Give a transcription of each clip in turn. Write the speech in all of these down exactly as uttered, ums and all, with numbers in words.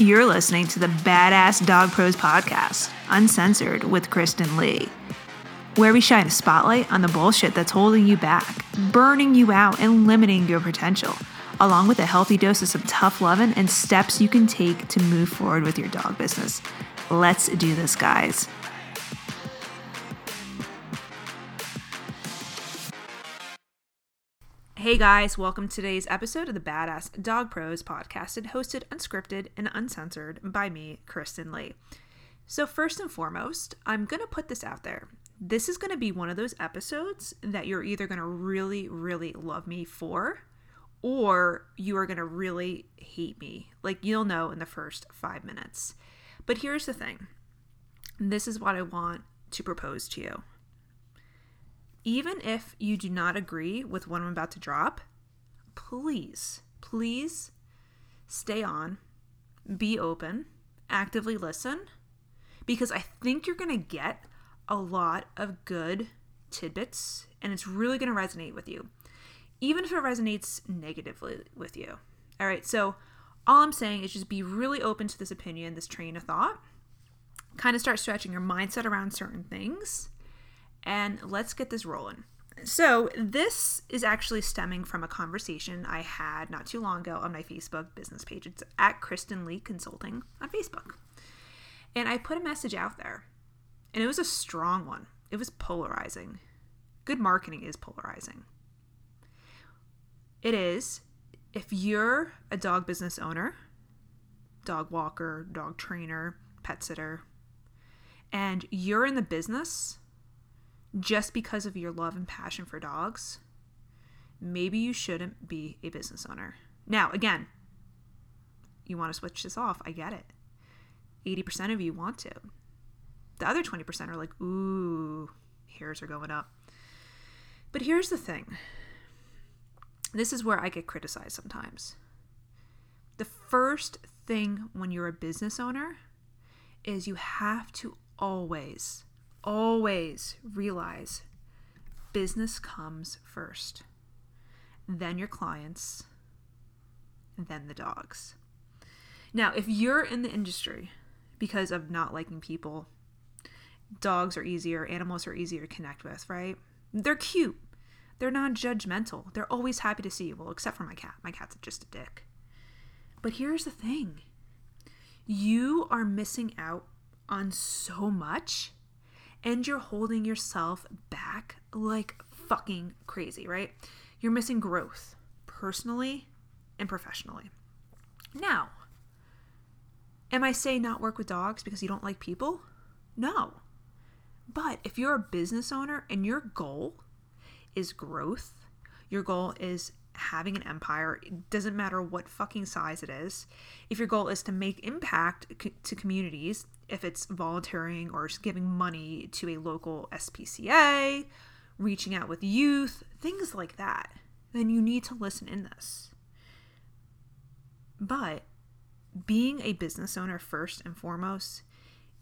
You're listening to the Badass Dog Pros Podcast, Uncensored with Kristen Lee, where we shine a spotlight on the bullshit that's holding you back, burning you out, and limiting your potential, along with a healthy dose of some tough loving and steps you can take to move forward with your dog business. Let's do this, guys. Hey guys, welcome to today's episode of the Badass Dog Pros Podcast, and hosted, unscripted, and uncensored by me, Kristen Lee. So first and foremost, I'm going to put this out there. This is going to be one of those episodes that you're either going to really, really love me for, or you are going to really hate me. Like, you'll know in the first five minutes. But here's the thing. This is what I want to propose to you. Even if you do not agree with what I'm about to drop, please, please stay on, be open, actively listen, because I think you're going to get a lot of good tidbits, and it's really going to resonate with you, even if it resonates negatively with you. All right, so all I'm saying is just be really open to this opinion, this train of thought, kind of start stretching your mindset around certain things. And let's get this rolling. So this is actually stemming from a conversation I had not too long ago on my Facebook business page. It's at Kristen Lee Consulting on Facebook. And I put a message out there. And it was a strong one. It was polarizing. Good marketing is polarizing. It is, if you're a dog business owner, dog walker, dog trainer, pet sitter, and you're in the business just because of your love and passion for dogs, maybe you shouldn't be a business owner. Now, again, you want to switch this off. I get it. eighty percent of you want to. The other twenty percent are like, ooh, hairs are going up. But here's the thing. This is where I get criticized sometimes. The first thing when you're a business owner is you have to always Always realize business comes first, then your clients, then the dogs. Now, if you're in the industry because of not liking people, dogs are easier, animals are easier to connect with, right? They're cute. They're non-judgmental. They're always happy to see you. Well, except for my cat. My cat's just a dick. But here's the thing. You are missing out on so much, and you're holding yourself back like fucking crazy, right? You're missing growth personally and professionally. Now, am I saying not work with dogs because you don't like people? No. But if you're a business owner and your goal is growth, your goal is having an empire, it doesn't matter what fucking size it is. If your goal is to make impact co- to communities, if it's volunteering or giving money to a local S P C A, reaching out with youth, things like that, then you need to listen in this. But being a business owner first and foremost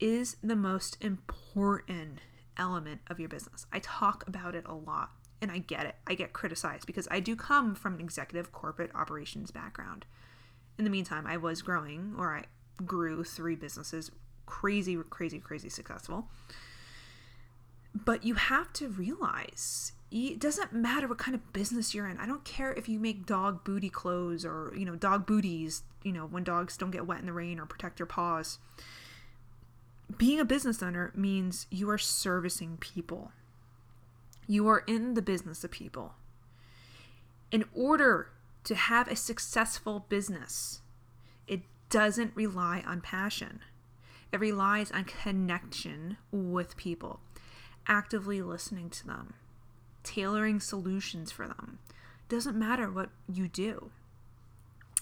is the most important element of your business. I talk about it a lot, and I get it. I get criticized because I do come from an executive corporate operations background. In the meantime, I was growing, or I grew three businesses, crazy, crazy, crazy successful. But you have to realize it doesn't matter what kind of business you're in. I don't care if you make dog booty clothes or, you know, dog booties, you know, when dogs don't get wet in the rain, or protect your paws. Being a business owner means you are servicing people. You are in the business of people. In order to have a successful business, it doesn't rely on passion. It relies on connection with people, actively listening to them, tailoring solutions for them. It doesn't matter what you do.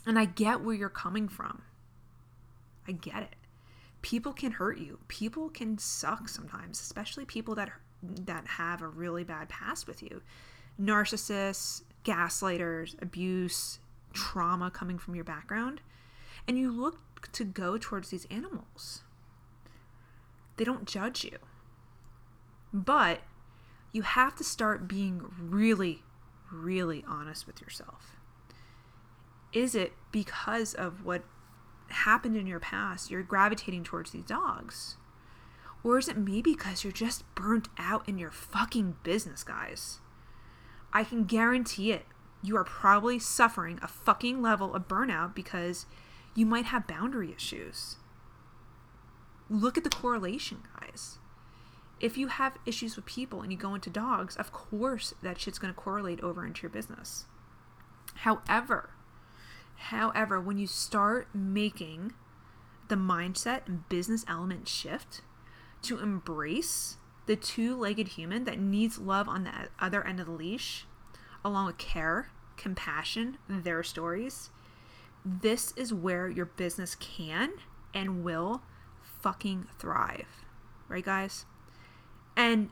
And I get where you're coming from. I get it. People can hurt you. People can suck sometimes, especially people that are that have a really bad past with you. Narcissists, gaslighters, abuse, trauma coming from your background. And you look to go towards these animals. They don't judge you. But you have to start being really, really honest with yourself. Is it because of what happened in your past, you're gravitating towards these dogs? Or is it maybe because you're just burnt out in your fucking business, guys? I can guarantee it. You are probably suffering a fucking level of burnout because you might have boundary issues. Look at the correlation, guys. If you have issues with people and you go into dogs, of course that shit's going to correlate over into your business. However, however, when you start making the mindset and business element shift to embrace the two-legged human that needs love on the other end of the leash, along with care, compassion, their stories, this is where your business can and will fucking thrive. Right, guys? And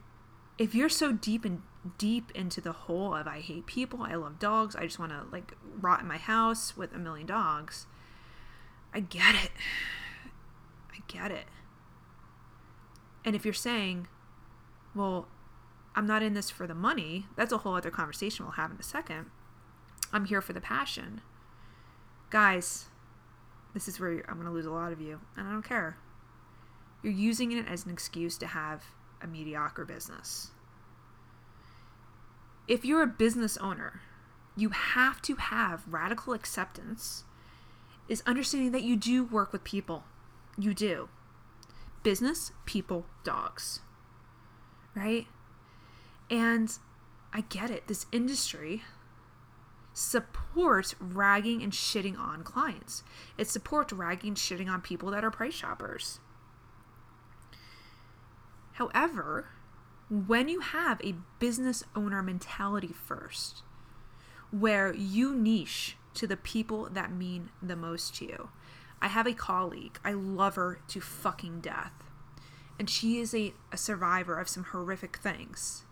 if you're so deep and deep into the hole of I hate people, I love dogs, I just want to like rot in my house with a million dogs, I get it. I get it. And if you're saying, well, I'm not in this for the money, that's a whole other conversation we'll have in a second. I'm here for the passion. Guys, this is where I'm going to lose a lot of you, and I don't care. You're using it as an excuse to have a mediocre business. If you're a business owner, you have to have radical acceptance, is understanding that you do work with people. You do. Business, people, dogs. Right? And I get it. This industry supports ragging and shitting on clients. It supports ragging and shitting on people that are price shoppers. However, when you have a business owner mentality first, where you niche to the people that mean the most to you. I have a colleague. I love her to fucking death. And she is a, a survivor of some horrific things.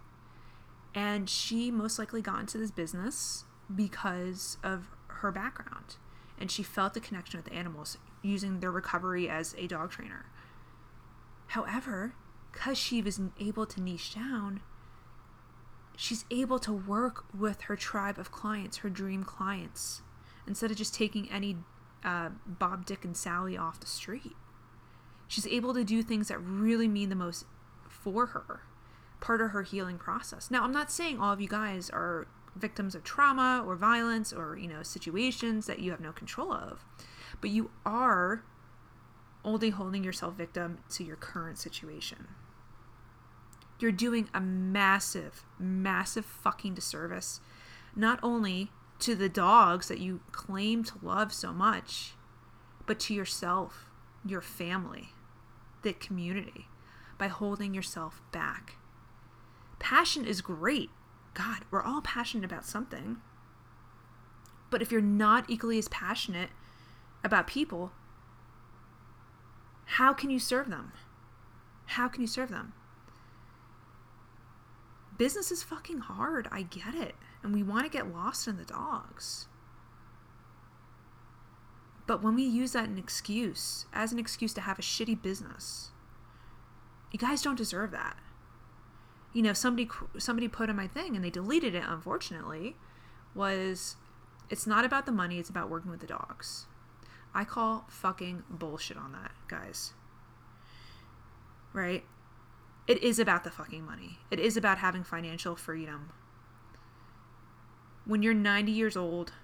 And she most likely got into this business because of her background. And she felt the connection with animals using their recovery as a dog trainer. However, because she was able to niche down, she's able to work with her tribe of clients, her dream clients, instead of just taking any Uh, Bob, Dick, and Sally off the street. She's able to do things that really mean the most for her, part of her healing process. Now, I'm not saying all of you guys are victims of trauma or violence or, you know, situations that you have no control of, but you are only holding yourself victim to your current situation. You're doing a massive, massive fucking disservice, not only to the dogs that you claim to love so much, but to yourself, your family, the community, by holding yourself back. Passion is great. God, we're all passionate about something. But if you're not equally as passionate about people, how can you serve them? How can you serve them? Business is fucking hard. I get it. And we want to get lost in the dogs. But when we use that an excuse, as an excuse to have a shitty business, you guys don't deserve that. You know, somebody somebody put in my thing, and they deleted it, unfortunately, was, it's not about the money, it's about working with the dogs. I call fucking bullshit on that, guys. Right? It is about the fucking money. It is about having financial freedom. When you're ninety years old,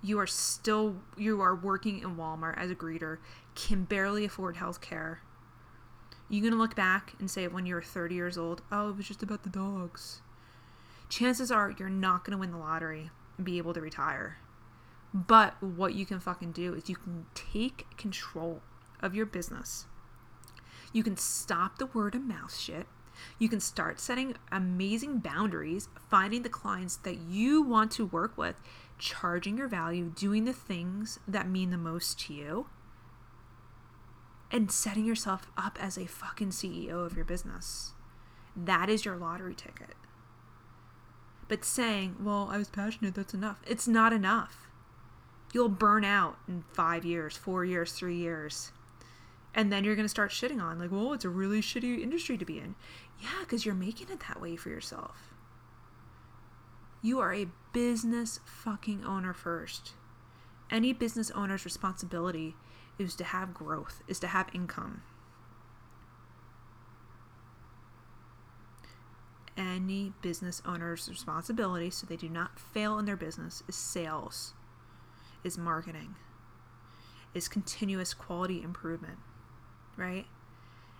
you are still, you are working in Walmart as a greeter, can barely afford health care. You're going to look back and say when you're thirty years old, oh, it was just about the dogs. Chances are you're not going to win the lottery and be able to retire. But what you can fucking do is you can take control of your business. You can stop the word of mouth shit. You can start setting amazing boundaries, finding the clients that you want to work with, charging your value, doing the things that mean the most to you, and setting yourself up as a fucking C E O of your business. That is your lottery ticket. But saying, well, I was passionate, that's enough. It's not enough. You'll burn out in five years, four years, three years. And then you're going to start shitting on, like, well, it's a really shitty industry to be in. Yeah, because you're making it that way for yourself. You are a business fucking owner first. Any business owner's responsibility is to have growth, is to have income. Any business owner's responsibility, so they do not fail in their business, is sales, is marketing, is continuous quality improvement, right?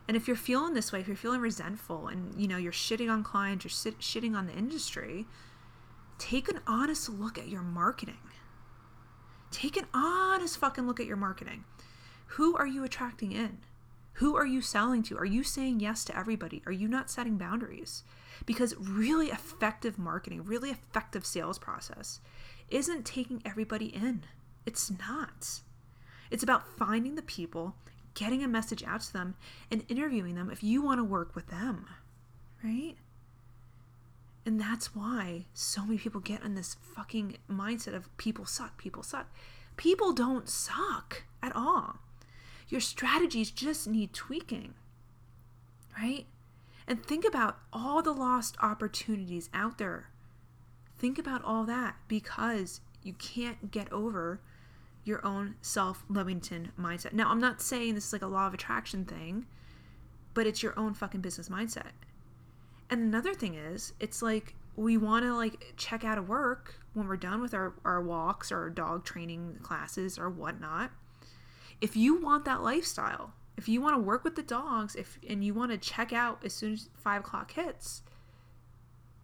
And if you're feeling this way, if you're feeling resentful and, you know, you're shitting on clients, you're sit- shitting on the industry, take an honest look at your marketing. Take an honest fucking look at your marketing. Who are you attracting in? Who are you selling to? Are you saying yes to everybody? Are you not setting boundaries? Because really effective marketing, really effective sales process isn't taking everybody in. It's not. It's about finding the people, getting a message out to them, and interviewing them if you want to work with them, right? And that's why so many people get in this fucking mindset of people suck, people suck. People don't suck at all. Your strategies just need tweaking, right? And think about all the lost opportunities out there. Think about all that, because you can't get over your own self-limiting mindset. Now, I'm not saying this is like a law of attraction thing, but it's your own fucking business mindset. And another thing is, it's like we want to like check out of work when we're done with our, our walks or our dog training classes or whatnot. If you want that lifestyle, if you want to work with the dogs, if and you want to check out as soon as five o'clock hits,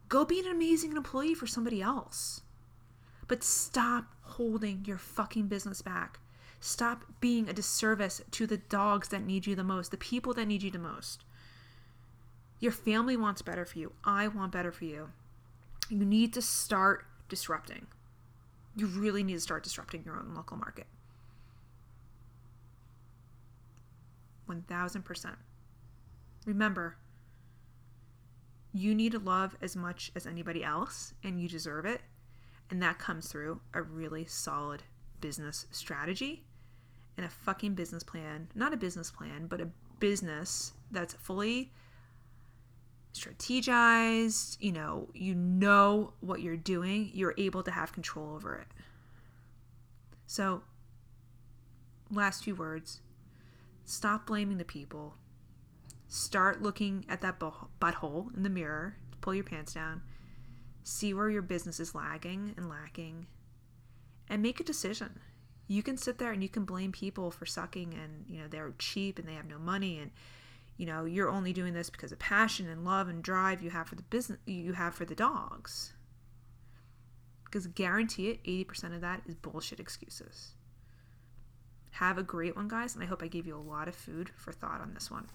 go be an amazing employee for somebody else. But stop holding your fucking business back. Stop being a disservice to the dogs that need you the most, the people that need you the most. Your family wants better for you. I want better for you. You need to start disrupting. You really need to start disrupting your own local market. one thousand percent. Remember, you need love as much as anybody else, and you deserve it. And that comes through a really solid business strategy and a fucking business plan. Not a business plan, but a business that's fully strategized. You know, you know what you're doing. You're able to have control over it. So, last few words. Stop blaming the people. Start looking at that butthole in the mirror. Pull your pants down. See where your business is lagging and lacking, and make a decision. You can sit there and you can blame people for sucking and, you know, they're cheap and they have no money and, you know, you're only doing this because of passion and love and drive you have for the business, you have for the dogs. Because guarantee it, eighty percent of that is bullshit excuses. Have a great one, guys, and I hope I gave you a lot of food for thought on this one.